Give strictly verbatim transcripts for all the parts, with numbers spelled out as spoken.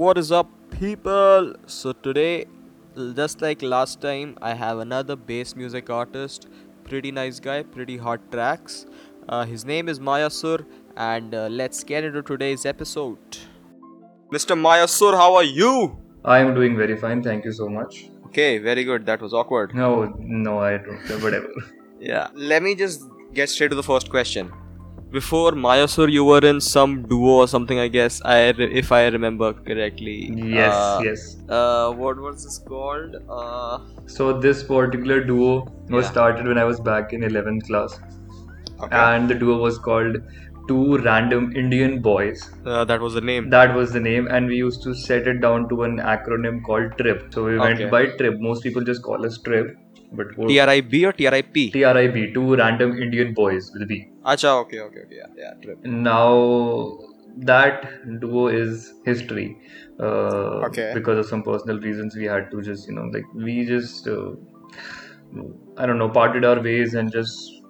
What is up, people? So today, just like last time, I have another bass music artist. Pretty nice guy, pretty hard tracks. Uh, his name is Mayasur, and uh, let's get into today's episode. Mister Mayasur, how are you? I am doing very fine, thank you so much. Okay, very good. That was awkward. No, no, I don't care, whatever. Yeah, let me just get straight to the first question. Before Mayasur, you were in some duo or something, I guess, I re- if I remember correctly. Yes, uh, yes. Uh, what was this called? Uh, so this particular duo was yeah. started when I was back in eleventh class. Okay. And the duo was called Two Random Indian Boys. Uh, that was the name? That was the name, and we used to set it down to an acronym called TRIP. So we went okay. by TRIP. Most people just call us TRIP. But T R I B or T R I P? T R I B, Two Random Indian Boys with B. Acha, okay, okay, okay, yeah, yeah, TRIP. Now, that duo is history. Uh, okay. Because of some personal reasons, we had to just, you know, like, we just, uh, I don't know, parted our ways and just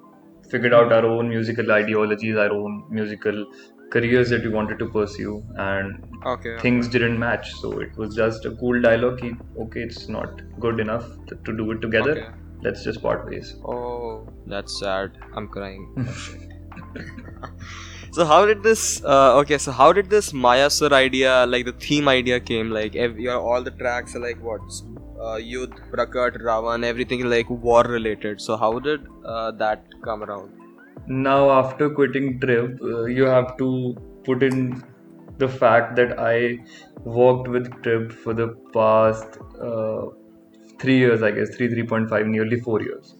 figured out our own musical ideologies, our own musical careers that we wanted to pursue, and okay, things okay. didn't match, so it was just a cool dialogue. Okay, it's not good enough to do it together. Okay. Let's just part ways. Oh, that's sad. I'm crying. So how did this? Uh, okay, so how did this Mayasur idea, like the theme idea, came? Like every, all the tracks are like what? Uh, Yudh, Prakat, Ravan, everything like war related. So how did uh, that come around? Now, after quitting TRIP, uh, you have to put in the fact that I worked with TRIP for the past uh, three years, I guess, three, three point five, nearly four years.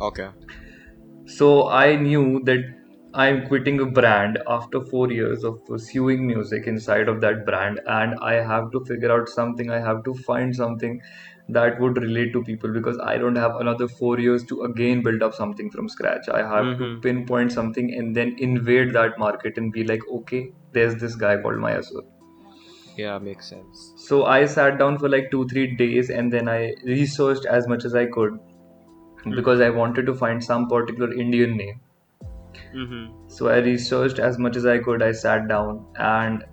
Okay. So I knew that I'm quitting a brand after four years of pursuing music inside of that brand, and I have to figure out something. I have to find something that would relate to people, because I don't have another four years to again build up something from scratch. I have mm-hmm. to pinpoint something and then invade that market and be like, okay, there's this guy called Mayasur. Yeah, makes sense. So I sat down for like two, three days and then I researched as much as I could mm-hmm. because I wanted to find some particular Indian name. Mm-hmm. So I researched as much as I could. I sat down and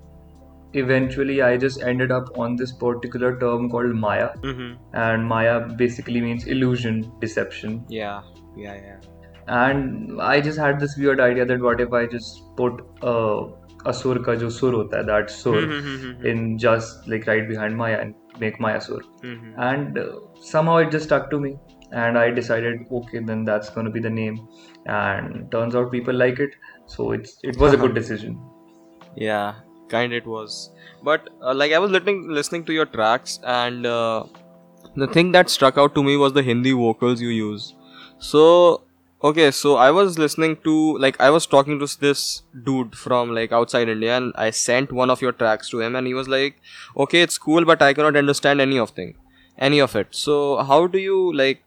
eventually I just ended up on this particular term called Maya mm-hmm. and Maya basically means illusion, deception. Yeah, yeah, yeah. And I just had this weird idea that what if I just put uh, Asur ka jo sur hota hai, that sur mm-hmm. in just like right behind Maya and make Maya sur mm-hmm. and uh, somehow it just stuck to me and I decided okay, then that's going to be the name, and turns out people like it, so it's it was a good decision. Yeah, kind it was. But uh, like I was listening listening to your tracks, and uh, the thing that struck out to me was the Hindi vocals you use. So okay, so I was listening to, like I was talking to this dude from like outside India, and I sent one of your tracks to him, and he was like, okay, it's cool, but I cannot understand any of thing any of it. So how do you like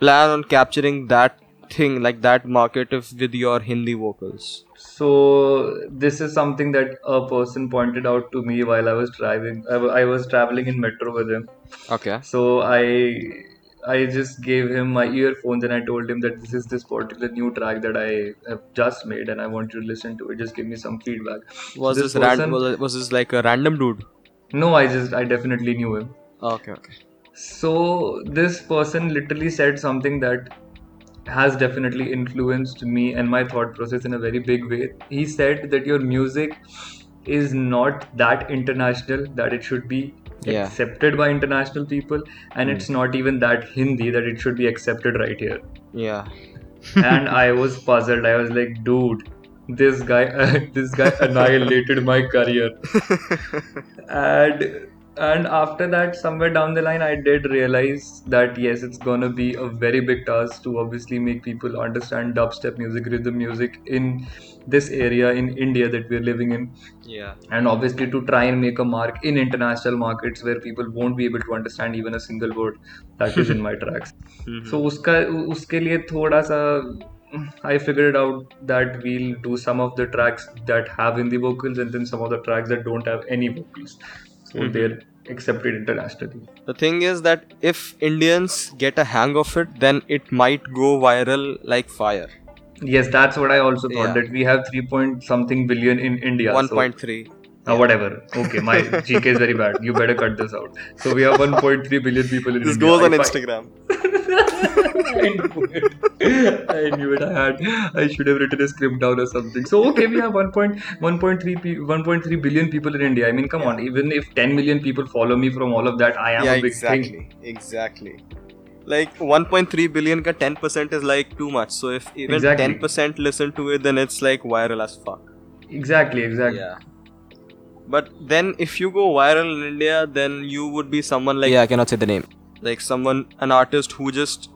plan on capturing that thing, like that market, if with your Hindi vocals? So this is something that a person pointed out to me while I was driving. I, w- I was traveling in metro with him. Okay. So I I just gave him my earphones and I told him that this is this particular new track that I have just made and I want you to listen to it. Just give me some feedback. Was this, this person, ran- was, was this like a random dude? No, I just I definitely knew him. Okay. Okay. So this person literally said something that has definitely influenced me and my thought process in a very big way. He said that your music is not that international that it should be yeah. accepted by international people, and mm. it's not even that Hindi that it should be accepted right here. Yeah. And I was puzzled. I was like, dude, this guy, uh, this guy annihilated my career. And... And after that, somewhere down the line, I did realize that yes, it's gonna be a very big task to obviously make people understand dubstep music, rhythm music in this area in India that we're living in. Yeah. And obviously to try and make a mark in international markets where people won't be able to understand even a single word that is in my tracks. Mm-hmm. So uska uske liye thoda sa, I figured out that we'll do some of the tracks that have Hindi vocals and then some of the tracks that don't have any vocals. Mm-hmm. They're accepted internationally. The thing is that if Indians get a hang of it, then it might go viral like fire. Yes, that's what I also thought, yeah. that we have three point something billion in India. one point three. So, Now, whatever. Okay, my G K is very bad. You better cut this out. So we have one point three billion people in India. This goes on Instagram. I knew it. I knew it. I had. I should have written a script down or something. So okay, we have one point three billion people in India. I mean, come yeah. on. Even if ten million people follow me from all of that, I am yeah, a big exactly. thing. Exactly. Exactly. Like one point three billion ka ten percent is like too much. So if even exactly. ten percent listen to it, then it's like viral as fuck. Exactly. Exactly. Yeah. But then if you go viral in India, then you would be someone like... Yeah, I cannot say the name. Like someone, an artist who just...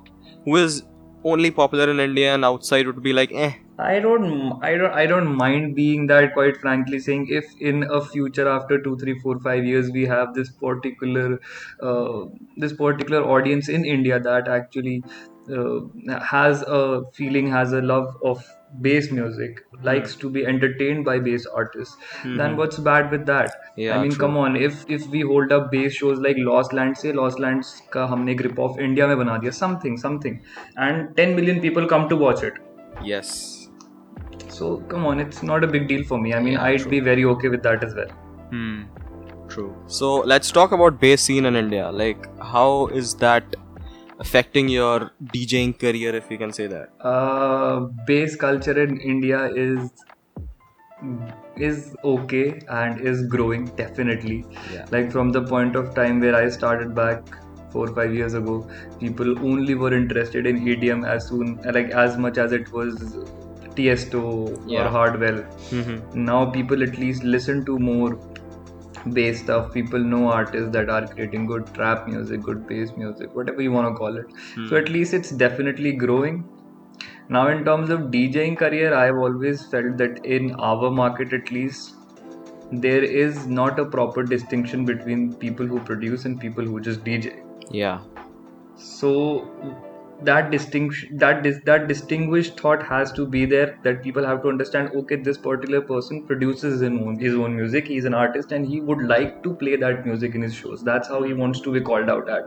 Who is only popular in India and outside would be like, eh. I don't, I don't, I don't mind being that, quite frankly, saying if in a future after two, three, four, five years, we have this particular, uh, this particular audience in India that actually uh, has a feeling, has a love of bass music, likes to be entertained by bass artists, mm-hmm. then what's bad with that? Yeah, I mean, true. Come on, if if we hold up bass shows like Lost Lands, say Lost Lands ka humne grip of India mein bana diya, something something, and ten million people come to watch it. Yes, so come on, it's not a big deal for me. I mean, yeah, I'd true. Be very okay with that as well. Hmm. True. So let's talk about bass scene in India. Like, how is that affecting your DJing career, if you can say that? Uh, bass culture in India is is okay and is growing, definitely. Yeah. Like from the point of time where I started back four or five years ago, people only were interested in E D M as soon, like as much as it was Tiesto yeah. or Hardwell. Mm-hmm. Now people at least listen to more bass stuff. People know artists that are creating good trap music, good bass music, whatever you want to call it. Hmm. So at least it's definitely growing. Now in terms of DJing career, I've always felt that in our market at least, there is not a proper distinction between people who produce and people who just D J. Yeah. So that distinction, that dis- that distinguished thought has to be there, that people have to understand, okay, this particular person produces his own, his own music, he's an artist and he would like to play that music in his shows. That's how he wants to be called out at.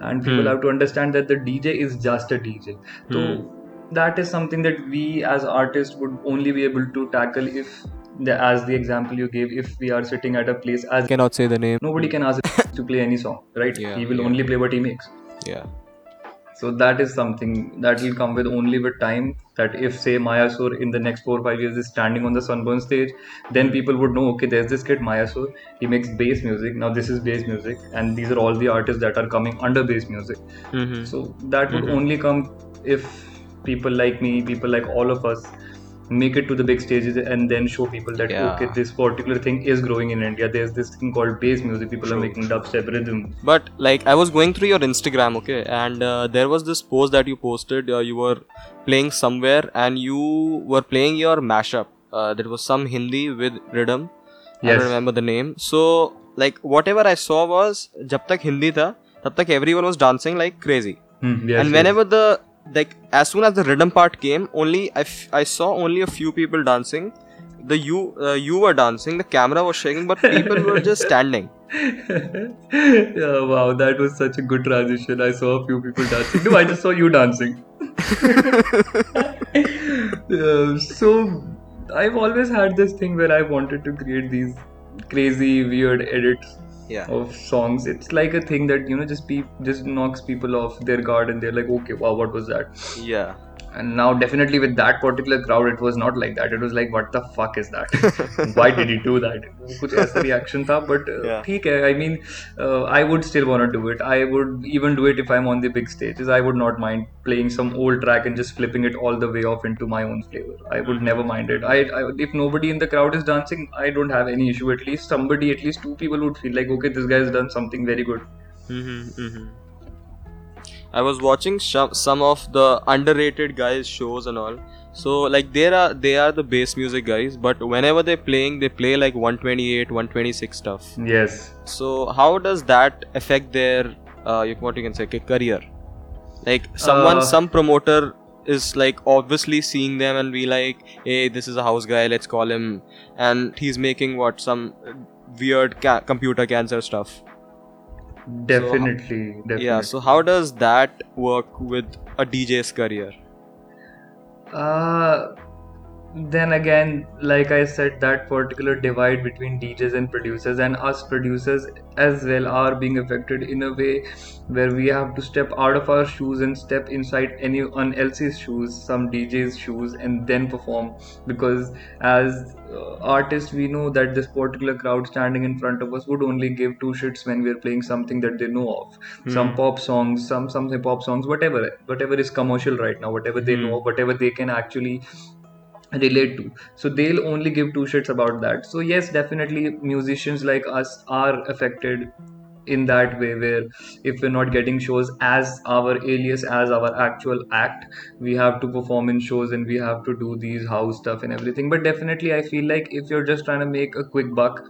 And people hmm. have to understand that the D J is just a D J. Hmm. So that is something that we as artists would only be able to tackle if, the, as the example you gave, if we are sitting at a place as... Cannot say the name. Nobody can ask to play any song, right? Yeah, he will yeah. only play what he makes. Yeah. So that is something that will come with only with time, that if say Mayasur in the next four or five years is standing on the Sunburn stage, then people would know, okay, there's this kid Mayasur, he makes bass music, now this is bass music and these are all the artists that are coming under bass music. Mm-hmm. So that would mm-hmm. only come if people like me, people like all of us make it to the big stages and then show people that yeah. okay, this particular thing is growing in India. There's this thing called bass music. People true, are making dubstep rhythm. But like, I was going through your Instagram, okay, and uh, there was this post that you posted. Uh, you were playing somewhere and you were playing your mashup. Uh, there was some Hindi with rhythm. Yes. I don't remember the name. So like, whatever I saw was, jab tak Hindi tha, tab tak everyone was dancing like crazy. Mm, yes, and whenever yes. the like as soon as the rhythm part came, only I, f- I saw only a few people dancing. The you uh, you were dancing, the camera was shaking, but people were just standing. Yeah, wow, that was such a good transition. I saw a few people dancing. No, I just saw you dancing. uh, so I've always had this thing where I wanted to create these crazy, weird edits. Yeah. Of songs. It's like a thing that, you know, just pe- just knocks people off their guard and they're like, okay, wow, what was that? Yeah. And now definitely with that particular crowd, it was not like that. It was like, what the fuck is that? Why did he do that? Kuch aisa reaction tha, but uh, yeah. theek hai. I mean, uh, I would still want to do it. I would even do it if I'm on the big stages. I would not mind playing some old track and just flipping it all the way off into my own flavor. I would never mind it. I, I if nobody in the crowd is dancing, I don't have any issue. At least somebody, at least two people would feel like, okay, this guy has done something very good. Mm-hmm, mm-hmm. I was watching sh- some of the underrated guys' shows and all. So like, they are they are the bass music guys, but whenever they're playing, they play like one twenty-eight, one twenty-six stuff. Yes. So how does that affect their uh, you, what you can say, career? Like someone, uh, some promoter is like obviously seeing them and be like, hey, this is a house guy, let's call him, and he's making what some weird ca- computer cancer stuff. Definitely, so, definitely. Yeah, so how does that work with a D J's career? Uh, then again, like I said, that particular divide between D Js and producers, and us producers as well, are being affected in a way where we have to step out of our shoes and step inside anyone else's shoes, some D J's shoes, and then perform. Because as uh, artists, we know that this particular crowd standing in front of us would only give two shits when we're playing something that they know of. Mm. Some pop songs, some, some hip hop songs, whatever, whatever is commercial right now, whatever they mm. know, whatever they can actually relate to. So they'll only give two shits about that. So yes, definitely musicians like us are affected in that way, where if we're not getting shows as our alias, as our actual act, we have to perform in shows and we have to do these house stuff and everything. But definitely I feel like if you're just trying to make a quick buck,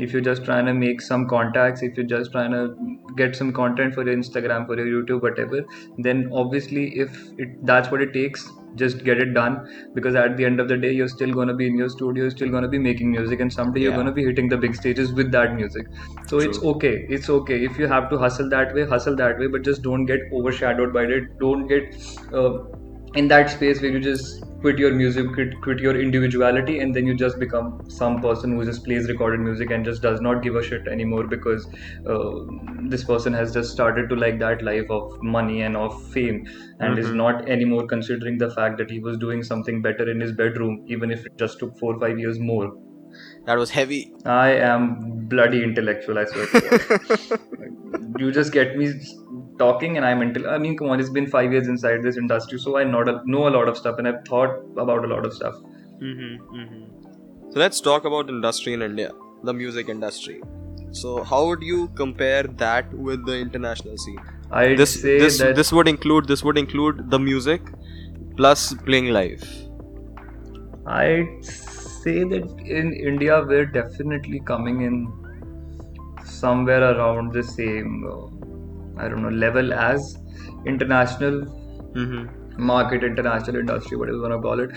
if you're just trying to make some contacts, if you're just trying to get some content for your Instagram, for your YouTube, whatever, then obviously if it, that's what it takes, just get it done, because at the end of the day you're still going to be in your studio, you're still going to be making music, and someday yeah. you're going to be hitting the big stages with that music. So True. It's okay, it's okay if you have to hustle that way, hustle that way, but just don't get overshadowed by it. Don't get uh, in that space where you just quit your music, quit, quit your individuality, and then you just become some person who just plays recorded music and just does not give a shit anymore because uh, this person has just started to like that life of money and of fame, and mm-hmm. is not anymore considering the fact that he was doing something better in his bedroom, even if it just took four or five years more. That was heavy. I am bloody intellectual, I swear to God. You just get me talking and I'm intel- I mean, come on, it's been five years inside this industry, so I not a- know a lot of stuff and I've thought about a lot of stuff. Mm-hmm, mm-hmm. So let's talk about industry in India, the music industry. So how would you compare that with the international scene? I'd this, say this, that... This would include, this would include the music plus playing live. I'd say that in India, we're definitely coming in somewhere around the same... Uh, I don't know, level as international mm-hmm. market, international industry, whatever you want to call it.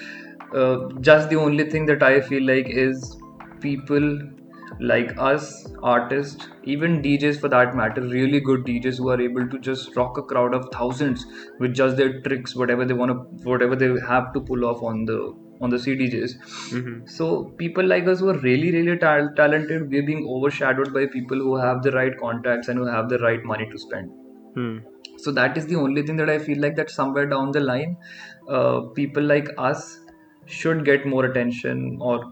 Uh, just the only thing that I feel like is people like us, artists, even D Js for that matter, really good D Js who are able to just rock a crowd of thousands with just their tricks, whatever they want to, whatever they have to pull off on the on the C D Js. Mm-hmm. So people like us who are really, really ta- talented, we're being overshadowed by people who have the right contacts and who have the right money to spend. Mm. So that is the only thing that I feel like that somewhere down the line, uh, people like us should get more attention, or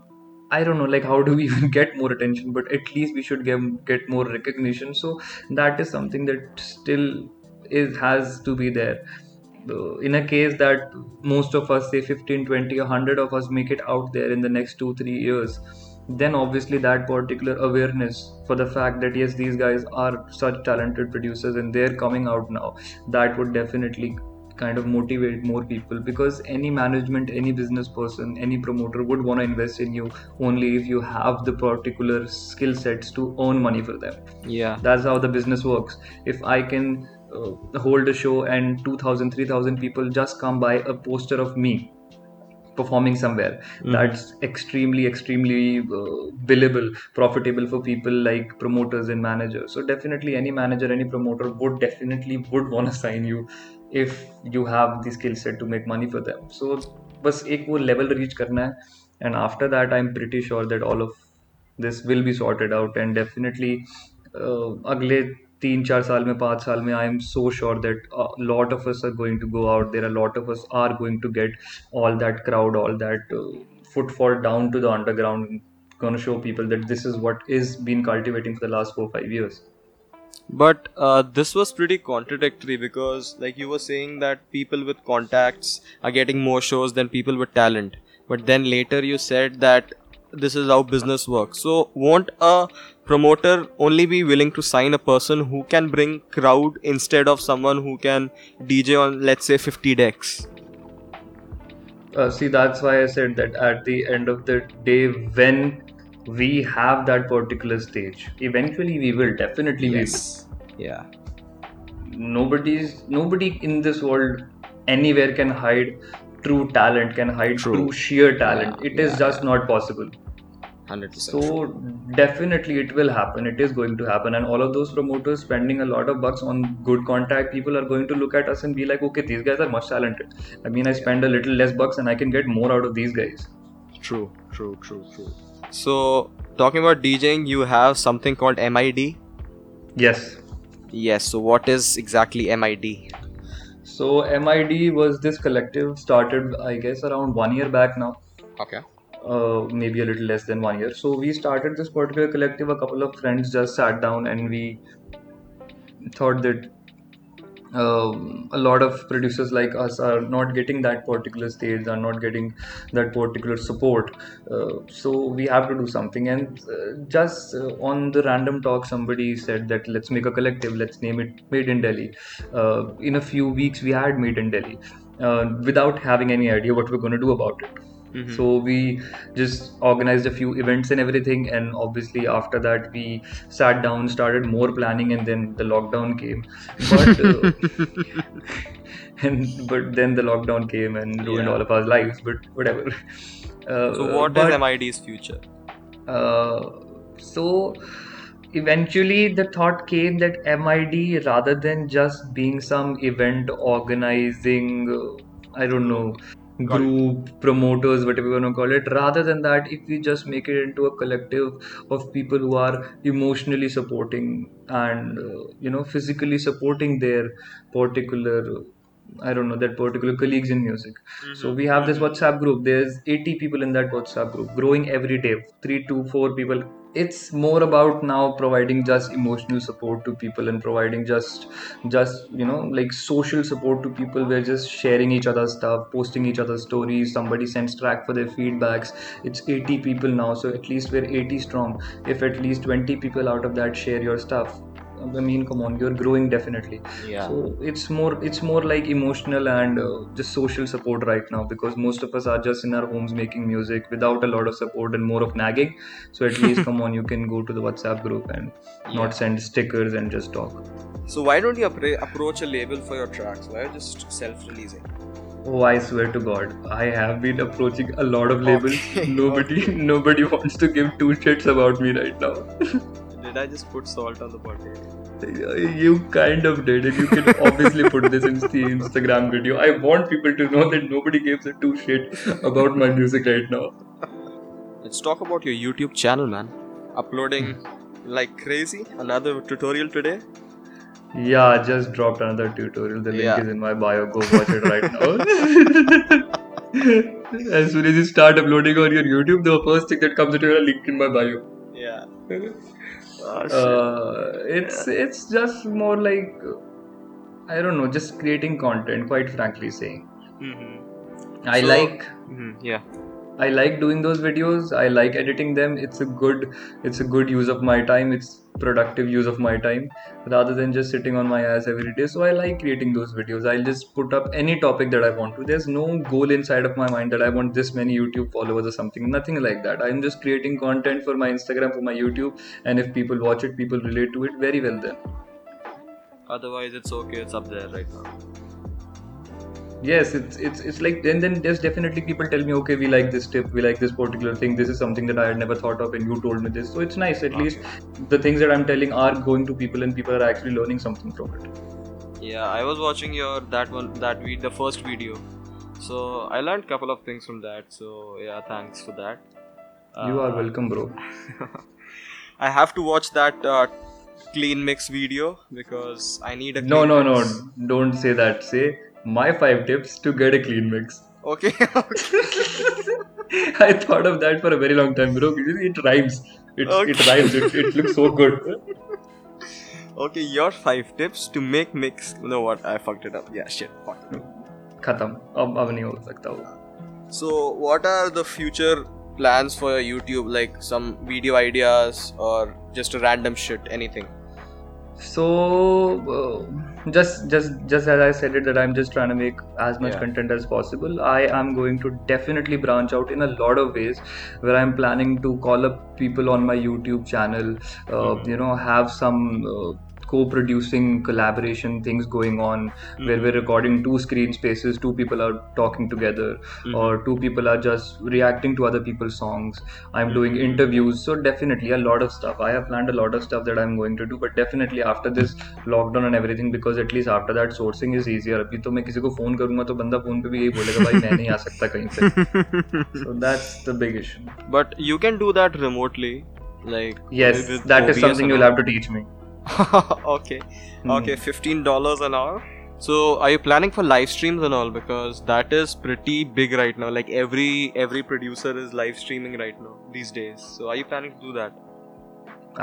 I don't know, like how do we even get more attention, but at least we should get, get more recognition. So that is something that still is has to be there. In a case that most of us, say fifteen, twenty, one hundred of us make it out there in the next two, three years, then obviously that particular awareness for the fact that yes, these guys are such talented producers and they're coming out now, that would definitely kind of motivate more people, because any management, any business person, any promoter would want to invest in you only if you have the particular skill sets to earn money for them. Yeah, that's how the business works. If I can hold a show and two thousand, three thousand people just come by a poster of me performing somewhere, mm. that's extremely, extremely uh, billable, profitable for people like promoters and managers. So definitely any manager, any promoter would definitely would want to sign you if you have the skill set to make money for them. So bas ek wo level reach karna hai, and after that I'm pretty sure that all of this will be sorted out, and definitely uh, agle तीन चार साल में पाँच साल में I am so sure that lot of us are going to go out there, a lot of us are going to get all that crowd, all that footfall down to the underground, gonna show people that this is what is been cultivating for the last four five years. But uh, this was pretty contradictory, because like you were saying that people with contacts are getting more shows than people with talent, but then later you said that this is how business works. So won't a promoter only be willing to sign a person who can bring crowd instead of someone who can D J on, let's say, fifty decks? Uh, see, that's why I said that at the end of the day, when we have that particular stage, eventually we will, definitely yes. we will. Yeah. Nobody's, nobody in this world anywhere can hide true talent, can hide true, true sheer talent. Yeah, it yeah, is just yeah. not possible. one hundred percent. So definitely it will happen, it is going to happen, and all of those promoters spending a lot of bucks on good contact people are going to look at us and be like, okay, these guys are much talented. I mean, I spend a little less bucks and I can get more out of these guys. True, true, true, true. So, talking about DJing, you have something called M I D? Yes. Yes, so what is exactly M I D? So, M I D was this collective started, I guess, around one year back now. Okay. Uh, maybe a little less than one year. So, we started this particular collective, a couple of friends just sat down and we thought that Uh, a lot of producers like us are not getting that particular stage, are not getting that particular support. Uh, so we have to do something. And uh, just uh, on the random talk, somebody said that let's make a collective, let's name it Made in Delhi. Uh, in a few weeks, we had Made in Delhi uh, without having any idea what we're going to do about it. Mm-hmm. So we just organized a few events and everything, and obviously after that we sat down, started more planning, and then the lockdown came. But uh, and but then the lockdown came and ruined yeah. all of our lives. But whatever. Uh, so what but, is M I D's future? Uh, so eventually the thought came that M I D, rather than just being some event organizing, I don't know. group, promoters, whatever you want to call it. Rather than that, if we just make it into a collective of people who are emotionally supporting and, uh, you know, physically supporting their particular, I don't know, that particular colleagues in music. Mm-hmm. So we have this WhatsApp group. There's eighty people in that WhatsApp group, growing every day, three, two, four people. It's more about now providing just emotional support to people and providing just, just you know, like social support to people. We're just sharing each other's stuff, posting each other's stories. Somebody sends track for their feedbacks. It's eighty people now, so at least we're eighty strong. If at least twenty people out of that share your stuff, I mean, come on, you're growing definitely. Yeah. So it's more, it's more like emotional and uh, just social support right now, because most of us are just in our homes making music without a lot of support and more of nagging. So at least, come on, you can go to the WhatsApp group and yeah. not send stickers and just talk. So why don't you appra- approach a label for your tracks? Why are you just self-releasing? Oh, I swear to God, I have been approaching a lot of labels. Okay. Nobody, okay. nobody wants to give two shits about me right now. Did I just put salt on the potato? You kind of did, and you can obviously put this in the Instagram video. I want people to know that nobody gives a two shit about my music right now. Let's talk about your YouTube channel, man. Uploading like crazy. Another tutorial today. Yeah, I just dropped another tutorial. The link yeah. is in my bio. Go watch it right now. As soon as you start uploading on your YouTube, the first thing that comes to you is a link in my bio. Yeah. Oh, uh, it's yeah. it's just more like, I don't know, just creating content, quite frankly saying. Mm-hmm. I so, like mm-hmm, yeah I like doing those videos. I like editing them. It's a good it's a good use of my time. It's productive use of my time, rather than just sitting on my ass every day. So I like creating those videos. I'll just put up any topic that I want to. There's no goal inside of my mind that I want this many YouTube followers or something. Nothing like that. I'm just creating content for my Instagram, for my YouTube, and if people watch it, people relate to it, very well then. Otherwise, it's okay. It's up there right now. Yes, it's it's it's like, and then there's definitely people tell me, okay, we like this tip, we like this particular thing, this is something that I had never thought of and you told me this. So it's nice, at okay. least the things that I'm telling are going to people and people are actually learning something from it. Yeah, I was watching your, that one, that we, the first video. So I learned a couple of things from that. So yeah, thanks for that. Uh, you are welcome, bro. I have to watch that uh, clean mix video because I need a clean No, no, mix. no, don't say that. Say, my five tips to get a clean mix. Okay. okay. I thought of that for a very long time, bro. It rhymes. It, okay. it rhymes. It, it looks so good. Okay, your five tips to make mix. You know what? I fucked it up. Yeah, shit. Fuck. Khatam. Ab ab nahi ho sakta ho. So, what are the future plans for your YouTube? Like some video ideas or just a random shit? Anything? So, uh, just just just as I said it, that I'm just trying to make as much yeah. content as possible. I am going to definitely branch out in a lot of ways, where I'm planning to call up people on my YouTube channel, uh, mm-hmm. you know, have some uh, co-producing collaboration things going on, mm-hmm. where we're recording two screen spaces, two people are talking together, mm-hmm. or two people are just reacting to other people's songs. I'm mm-hmm. doing interviews, so definitely a lot of stuff. I have planned a lot of stuff that I'm going to do, but definitely after this lockdown and everything, because at least after that sourcing is easier. अभी तो मैं किसी को phone करूंगा तो बंदा phone पे भी यही बोलेगा भाई मैं नहीं आ सकता कहीं से. So that's the big issue. But you can do that remotely. Like yes, that O B S is something you'll have to teach me. Okay, mm-hmm. okay, fifteen dollars an hour. So are you planning for live streams and all, because that is pretty big right now? Like every every producer is live streaming right now these days. So are you planning to do that?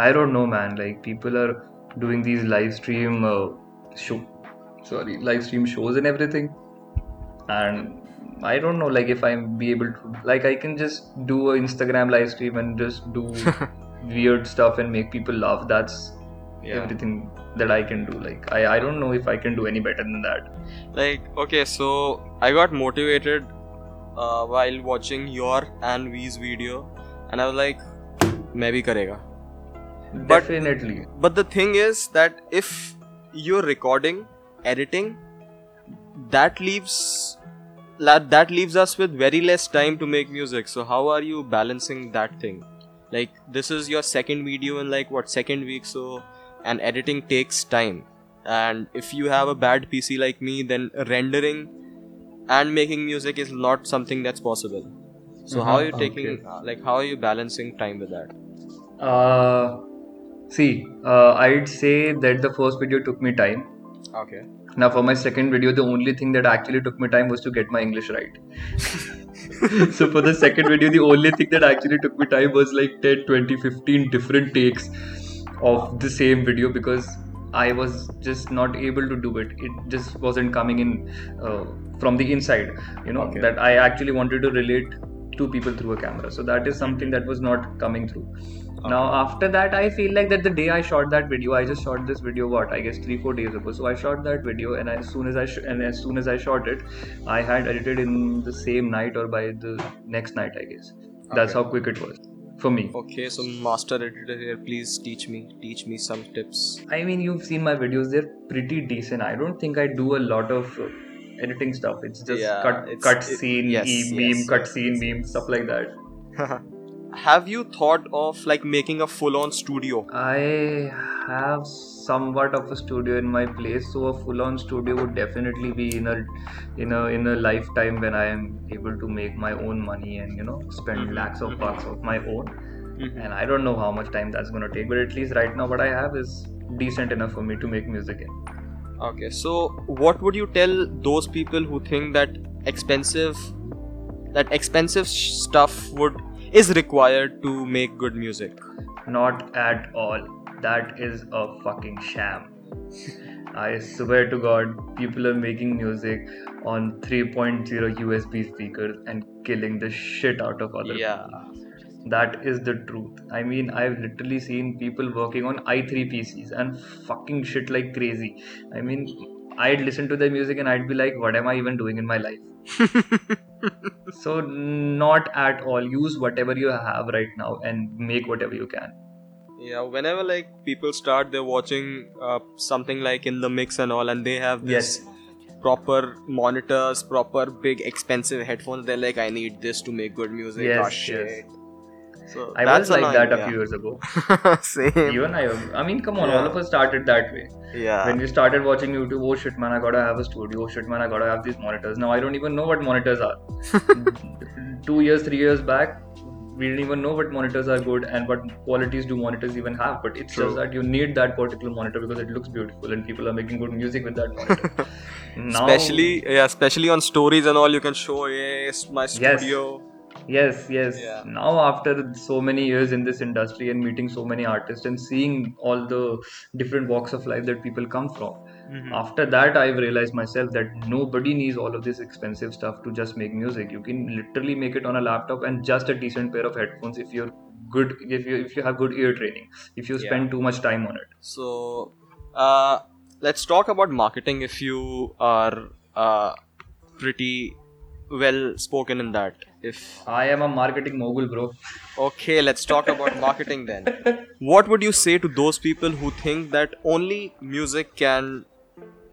I don't know, man. Like people are doing these live stream uh, show, sorry, live stream shows and everything, and I don't know, like if I'm be able to, like I can just do an Instagram live stream and just do weird stuff and make people laugh. That's yeah. everything that I can do. Like I, I don't know if I can do any better than that. Like okay, so I got motivated uh, while watching your and V's video, and I was like, मैं भी करेगा. Definitely. But, but the thing is that if you're recording, editing, that leaves. That leaves us with very less time to make music. So how are you balancing that thing? Like this is your second video in like what, second week, so and editing takes time. And if you have a bad P C like me, then rendering and making music is not something that's possible. So mm-hmm. how are you taking okay. like how are you balancing time with that? Uh, see, uh, I'd say that the first video took me time. Okay. Now for my second video, the only thing that actually took me time was to get my English right. So for the second video, the only thing that actually took me time was like ten, twenty, fifteen different takes of the same video, because I was just not able to do it. It just wasn't coming in uh, from the inside, you know, okay. that I actually wanted to relate to people through a camera. So that is something that was not coming through. Okay. Now after that, I feel like that the day I shot that video, I just shot this video what I guess three four days ago. So I shot that video, and as soon as I sh- and as soon as I shot it, I had edited in the same night or by the next night, I guess. That's okay. how quick it was for me. Okay, so master editor here, please teach me teach me some tips. I mean, you've seen my videos, they're pretty decent. I don't think I do a lot of uh, editing stuff. It's just yeah, cut it's, cut it, scene, yes, e- yes, meme, yes, cut yes, scene, yes. meme, stuff like that. Have you thought of like making a full-on studio? I have somewhat of a studio in my place, so a full-on studio would definitely be in a in a in a lifetime when I am able to make my own money and, you know, spend mm-hmm. lakhs of bucks of my own. Mm-hmm. And I don't know how much time that's gonna take, but at least right now what I have is decent enough for me to make music in. Okay, so what would you tell those people who think that expensive that expensive stuff would is required to make good music? Not at all. That is a fucking sham. I swear to God, people are making music on three point oh U S B speakers and killing the shit out of other yeah. people. That is the truth. I mean, I've literally seen people working on i three P Cs and fucking shit like crazy. I mean, I'd listen to their music and I'd be like, what am I even doing in my life? So not at all. Use whatever you have right now and make whatever you can. Yeah, whenever like people start, they're watching uh, something like In The Mix and all, and they have this yes. proper monitors, proper big expensive headphones. They're like, I need this to make good music. Yes, oh, shit. Yes. So I was like that a few years ago. Same. Even I, I mean, come on, yeah. all of us started that way. Yeah. When we started watching YouTube, oh shit man, I gotta have a studio. Oh shit man, I gotta have these monitors. Now I don't even know what monitors are. Two years, three years back, we didn't even know what monitors are good and what qualities do monitors even have. But it's True. just that you need that particular monitor because it looks beautiful and people are making good music with that monitor. Now, especially, yeah, especially on stories and all, you can show yes, my studio. Yes. Yes, yes. Yeah. Now after so many years in this industry and meeting so many artists and seeing all the different walks of life that people come from, mm-hmm. after that I've realized myself that nobody needs all of this expensive stuff to just make music. You can literally make it on a laptop and just a decent pair of headphones if you're good, if you if you have good ear training, if you spend yeah. too much time on it. So, uh, let's talk about marketing if you are uh, pretty... well spoken in that. If I am a marketing mogul, bro. Okay, let's talk about marketing then. What would you say to those people who think that only music can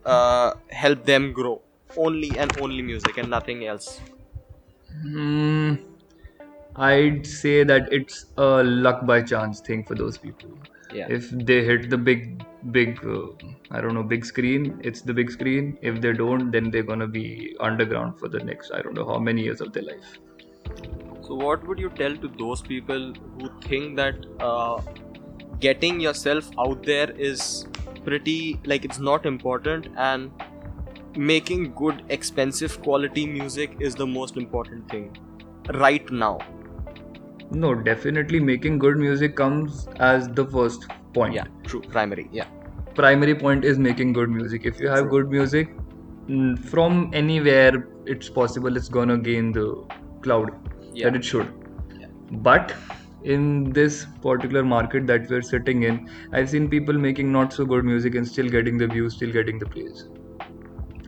uh, help them grow? Only and only music and nothing else. Hmm, I'd say that it's a luck by chance thing for those people. Yeah. If they hit the big, big, uh, I don't know, big screen, it's the big screen. If they don't, then they're gonna be underground for the next, I don't know, how many years of their life. So what would you tell to those people who think that uh, getting yourself out there is pretty, like it's not important and making good, expensive quality music is the most important thing right now? No, definitely making good music comes as the first point. Yeah, true. Primary, yeah. Primary point is making good music. If you have true. good music, from anywhere it's possible it's gonna gain the cloud yeah. that it should. Yeah. But in this particular market that we're sitting in, I've seen people making not so good music and still getting the views, still getting the plays.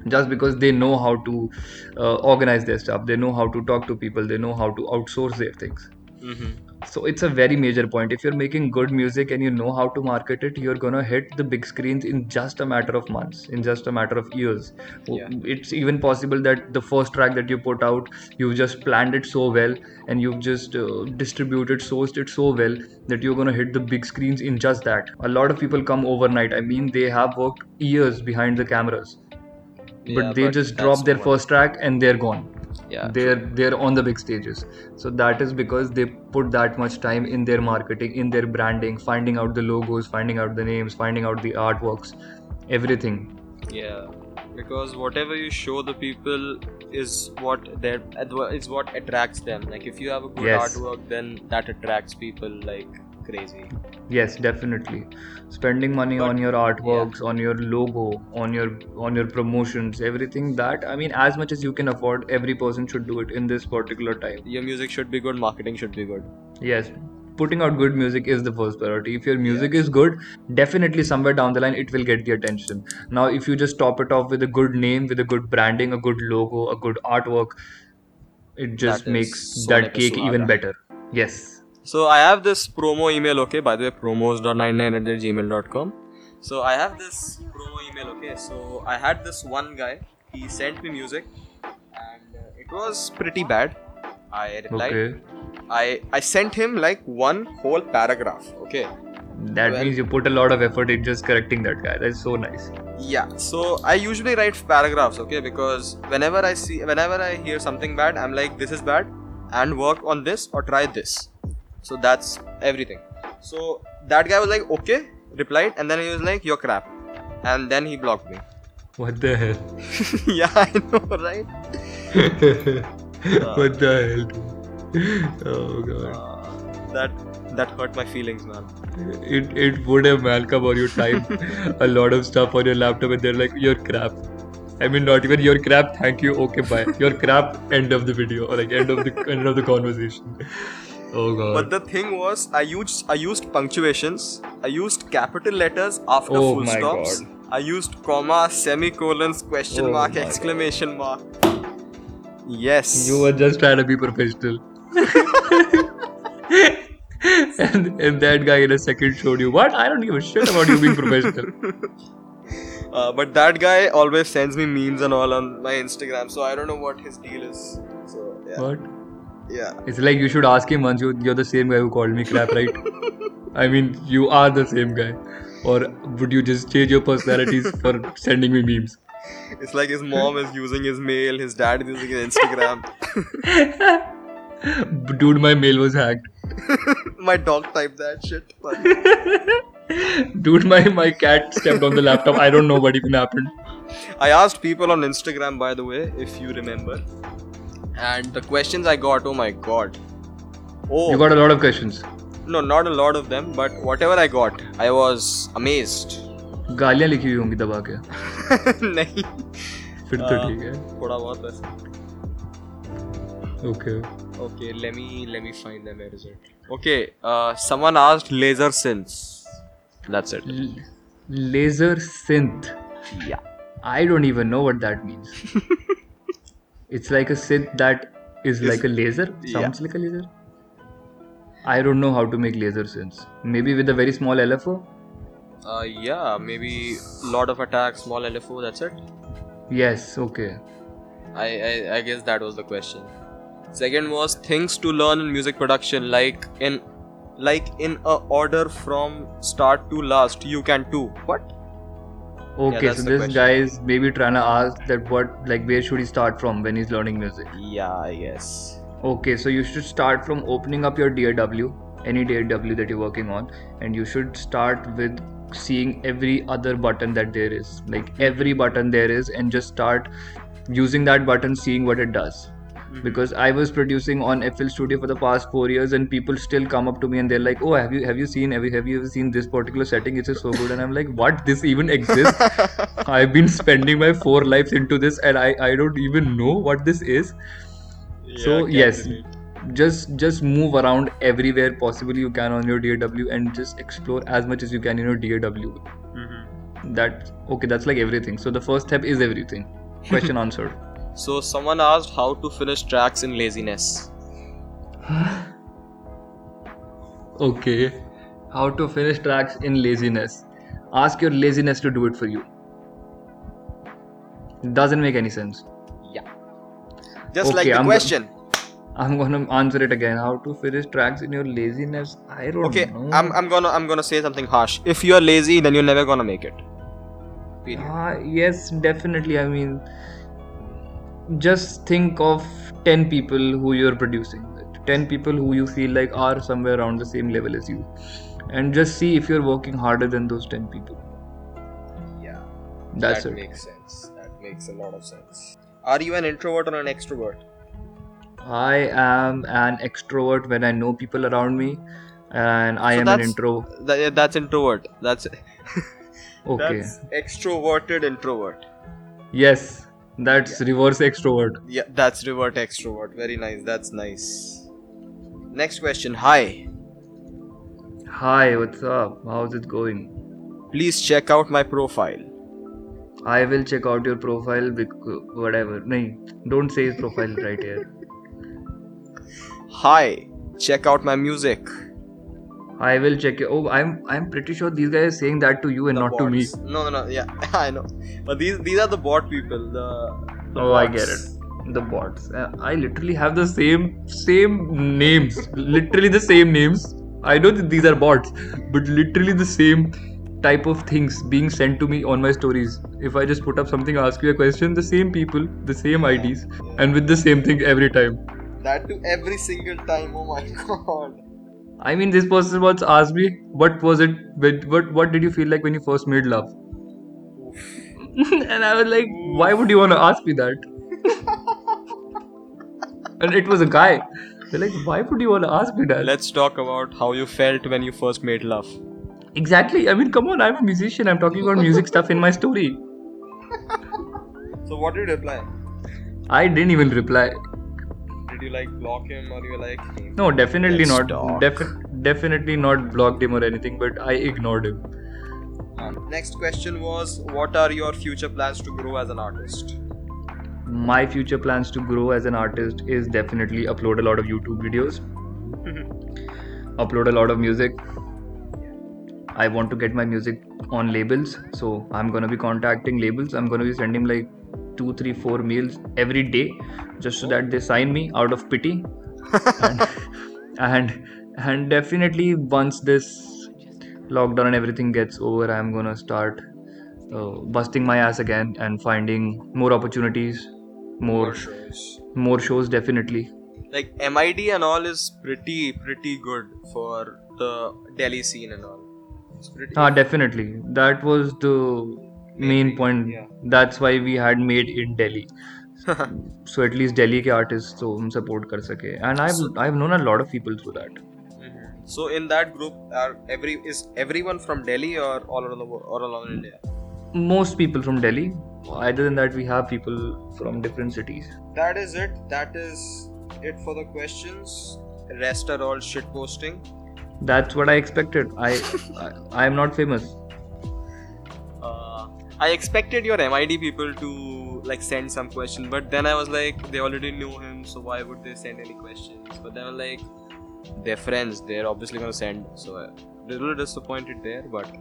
Just because they know how to uh, organize their stuff, they know how to talk to people, they know how to outsource their things. Mm-hmm. So it's a very major point. If you're making good music and you know how to market it, you're gonna hit the big screens in just a matter of months, in just a matter of years. Yeah. It's even possible that the first track that you put out, you've just planned it so well and you've just uh, distributed, sourced it so well that you're gonna hit the big screens in just that. A lot of people come overnight. I mean, they have worked years behind the cameras, yeah, but they but just drop their first track and they're gone. Yeah, they're true. they're on the big stages. So that is because they put that much time in their marketing, in their branding, finding out the logos, finding out the names, finding out the artworks, everything. Yeah, because whatever you show the people is what they're is what attracts them. Like if you have a good yes. artwork, then that attracts people like crazy. Yes, definitely. Spending money but, on your artworks, yeah. on your logo, on your on your promotions, everything that, I mean, as much as you can afford, every person should do it in this particular time. Your music should be good, marketing should be good. Yes, putting out good music is the first priority. If your music yeah. is good, definitely somewhere down the line it will get the attention. Now, if you just top it off with a good name, with a good branding, a good logo, a good artwork, it just that makes that cake even better. Yes. So I have this promo email, okay, by the way, promos dot ninety-nine at gmail dot com. So I have this promo email, okay, so I had this one guy, he sent me music and uh, it was pretty bad. I replied, okay. I, I sent him like one whole paragraph, okay. That well, means you put a lot of effort in just correcting that guy. That's so nice. Yeah, so I usually write paragraphs, okay, because whenever I see, whenever I hear something bad, I'm like, this is bad and work on this or try this. So that's everything. So that guy was like, okay, replied, and then he was like, you're crap. And then he blocked me. What the hell? Yeah, I know, right? uh, what the hell? Oh god. Uh, that that hurt my feelings, man. It it would have, Malcolm, or you type a lot of stuff on your laptop and they're like, you're crap. I mean, not even your crap, thank you, okay, bye. Your crap, end of the video, or like end of the end of the conversation. Oh god. But the thing was, I used I used punctuations, I used capital letters after oh full stops, god. I used comma, semicolons, question oh mark, exclamation god. mark. Yes. You were just trying to be professional. and, and that guy in a second showed you, what? I don't give a shit about you being professional. Uh, but that guy always sends me memes and all on my Instagram, so I don't know what his deal is. So yeah. What? Yeah. It's like you should ask him once, you, you're the same guy who called me crap, right? I mean, you are the same guy. Or would you just change your personalities for sending me memes? It's like his mom is using his mail, his dad is using his Instagram. Dude, my mail was hacked. My dog typed that shit. Dude, my, my cat stepped on the laptop. I don't know what even happened. I asked people on Instagram, by the way, if you remember. And the questions I got, oh my god. Oh, you got a lot of questions? No, not a lot of them, but whatever I got, I was amazed. गालियाँ लिखी हुई होंगी दबा के? नहीं. फिर तो ठीक है. थोड़ा बहुत वैसे. Okay. Okay, let me let me find them. Where is it? Okay, uh, someone asked laser synths. That's it. L- laser synth. Yeah. I don't even know what that means. It's like a synth that is it's, like a laser. Sounds yeah. like a laser. I don't know how to make laser synths. Maybe with a very small L F O? Uh, yeah, maybe lot of attack, small L F O, that's it? Yes, okay. I, I, I guess that was the question. Second was things to learn in music production, like in like in a order from start to last, you can do what? Okay, yeah, so this question. Guy is maybe trying to ask that what, like where should he start from when he's learning music? Yeah, yes. Okay, so you should start from opening up your D A W, any D A W that you're working on, and you should start with seeing every other button that there is, like every button there is, and just start using that button, seeing what it does. Mm-hmm. Because I was producing on F L Studio for the past four years, and people still come up to me and they're like, "Oh, have you have you seen have you, have you ever seen this particular setting? It's so good." And I'm like, "What? This even exists? I've been spending my four lives into this, and I, I don't even know what this is." Yeah, so yes, relate. just just move around everywhere possible you can on your D A W and just explore as much as you can in your D A W. Mm-hmm. That okay, that's like everything. So the first step is everything. Question answered. So someone asked how to finish tracks in laziness. Okay, how to finish tracks in laziness? Ask your laziness to do it for you. Doesn't make any sense. Just okay, like the I'm question. Gonna, I'm gonna answer it again. How to finish tracks in your laziness? I don't okay, know. Okay, I'm I'm gonna I'm gonna say something harsh. If you're lazy, then you're never gonna make it. Period. Uh, yes, definitely. I mean, just think of ten people who you're producing with, ten people who you feel like are somewhere around the same level as you, and just see if you're working harder than those ten people. Yeah, that's that it. Makes sense. That makes a lot of sense. Are you an introvert or an extrovert? I am an extrovert when I know people around me, and I so am an intro. Th- that's introvert. That's okay. That's extroverted introvert. Yes, that's yeah. reverse extrovert. Yeah, that's reverse extrovert. Very nice. That's nice. Next question. Hi. Hi. What's up? How's it going? Please check out my profile. I will check out your profile because whatever. No, don't say his profile right here. Hi, check out my music. I will check it. Oh, I'm I'm pretty sure these guys are saying that to you and the not bots. To me. No, no, no. Yeah, I know. But these these are the bot people. The, the oh, bots. I get it. The bots. I literally have the same same names. Literally the same names. I know that these are bots, but literally the same type of things being sent to me on my stories. If I just put up something, ask you a question, the same people, the same I Ds, yeah. and with the same thing every time. That too, every single time. Oh my god. I mean, this person once asked me, what was it, what what did you feel like when you first made love? And I was like, why would you want to ask me that? And it was a guy. They're like, why would you want to ask me that? Let's talk about how you felt when you first made love. Exactly. I mean, come on, I'm a musician. I'm talking about music stuff in my story. So what did you reply? I didn't even reply. Did you like block him or you were like... Hey, no, definitely not. Def- definitely not blocked him or anything, but I ignored him. Um, next question was, what are your future plans to grow as an artist? My future plans to grow as an artist is definitely upload a lot of YouTube videos. Upload a lot of music. I want to get my music on labels, so I'm going to be contacting labels. I'm going to be sending like two, three, four mails every day just so that they sign me out of pity. and, and and definitely once this lockdown and everything gets over, I'm going to start uh, busting my ass again and finding more opportunities, more, more shows, more shows definitely. Like M I D and all is pretty, pretty good for the Delhi scene and all. Ah, definitely. That was the main point. Yeah. That's why we had Made in Delhi. So at least Delhi ke artists so hum support kar sake. And I've so, I've known a lot of people through that. Mm-hmm. So in that group, are every is everyone from Delhi or all around the world, all around India? Most people from Delhi. Other than that, we have people from different cities. That is it. That is it for the questions. The rest are all shit posting. That's what I expected. I I am not famous. Uh, I expected your M I D people to like send some question, but then I was like, they already knew him, so why would they send any questions? But then I was like, they're friends, they're obviously gonna send. So I was a little disappointed there, but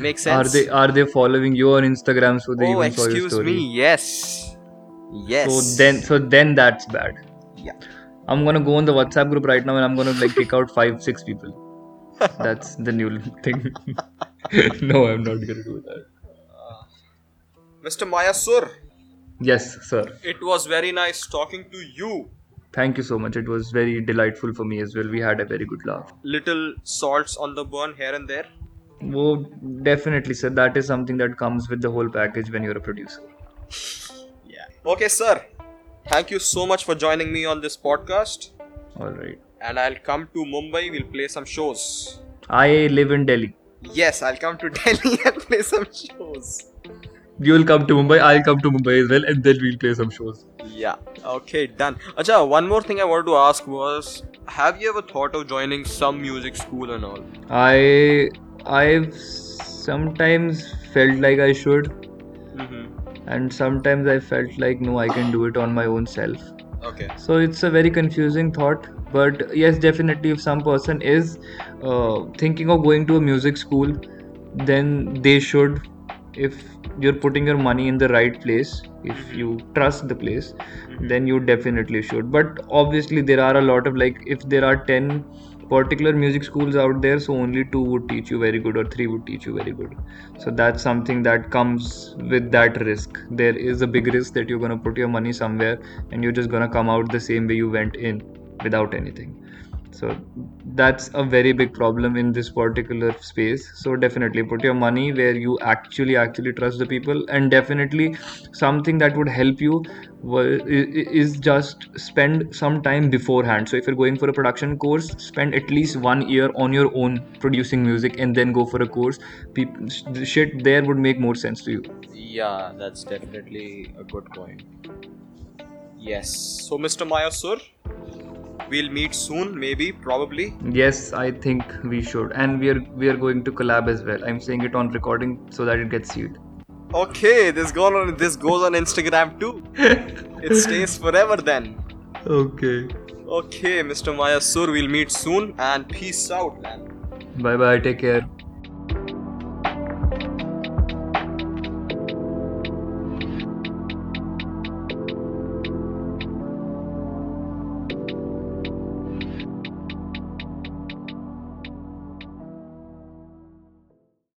makes sense. Are they are they following you on Instagram? So they oh, even saw your story. Oh, excuse me, yes, yes. So then, so then that's bad. Yeah. I'm gonna go on the WhatsApp group right now, and I'm gonna like kick out five, six people. That's the new thing. No, I'm not gonna do that. Mister Mayasur. Yes, sir. It was very nice talking to you. Thank you so much. It was very delightful for me as well. We had a very good laugh. Little salts on the burn here and there. Oh, definitely, sir. That is something that comes with the whole package when you're a producer. Yeah. Okay, sir. Thank you so much for joining me on this podcast. All right. And I'll come to Mumbai. We'll play some shows. I live in Delhi. Yes, I'll come to Delhi and play some shows. You'll come to Mumbai, I'll come to Mumbai as well, and then we'll play some shows. Yeah, okay, done. Acha, one more thing I wanted to ask was, have you ever thought of joining some music school and all? I, I've sometimes felt like I should, mm-hmm. and sometimes I felt like, no, I can do it on my own self. Okay. So it's a very confusing thought, but yes, definitely if some person is uh, thinking of going to a music school, then they should, if you're putting your money in the right place, if you trust the place, then you definitely should. But obviously there are a lot of, like, if there are ten particular music schools out there, so only two would teach you very good or three would teach you very good. So that's something that comes with that risk. There is a big risk that you're going to put your money somewhere and you're just going to come out the same way you went in without anything. So that's a very big problem in this particular space. So definitely put your money where you actually actually trust the people, and definitely something that would help you is just spend some time beforehand. So if you're going for a production course, spend at least one year on your own producing music and then go for a course. People, shit there would make more sense to you. Yeah, that's definitely a good point. Yes. So Mister Mayasur, we'll meet soon, maybe, probably. Yes, I think we should. And we are we are going to collab as well. I'm saying it on recording so that it gets sealed. Okay, this goes on, this goes on Instagram too. It stays forever then. Okay. Okay, Mister Mayasur, we'll meet soon and peace out, man. Bye-bye, take care.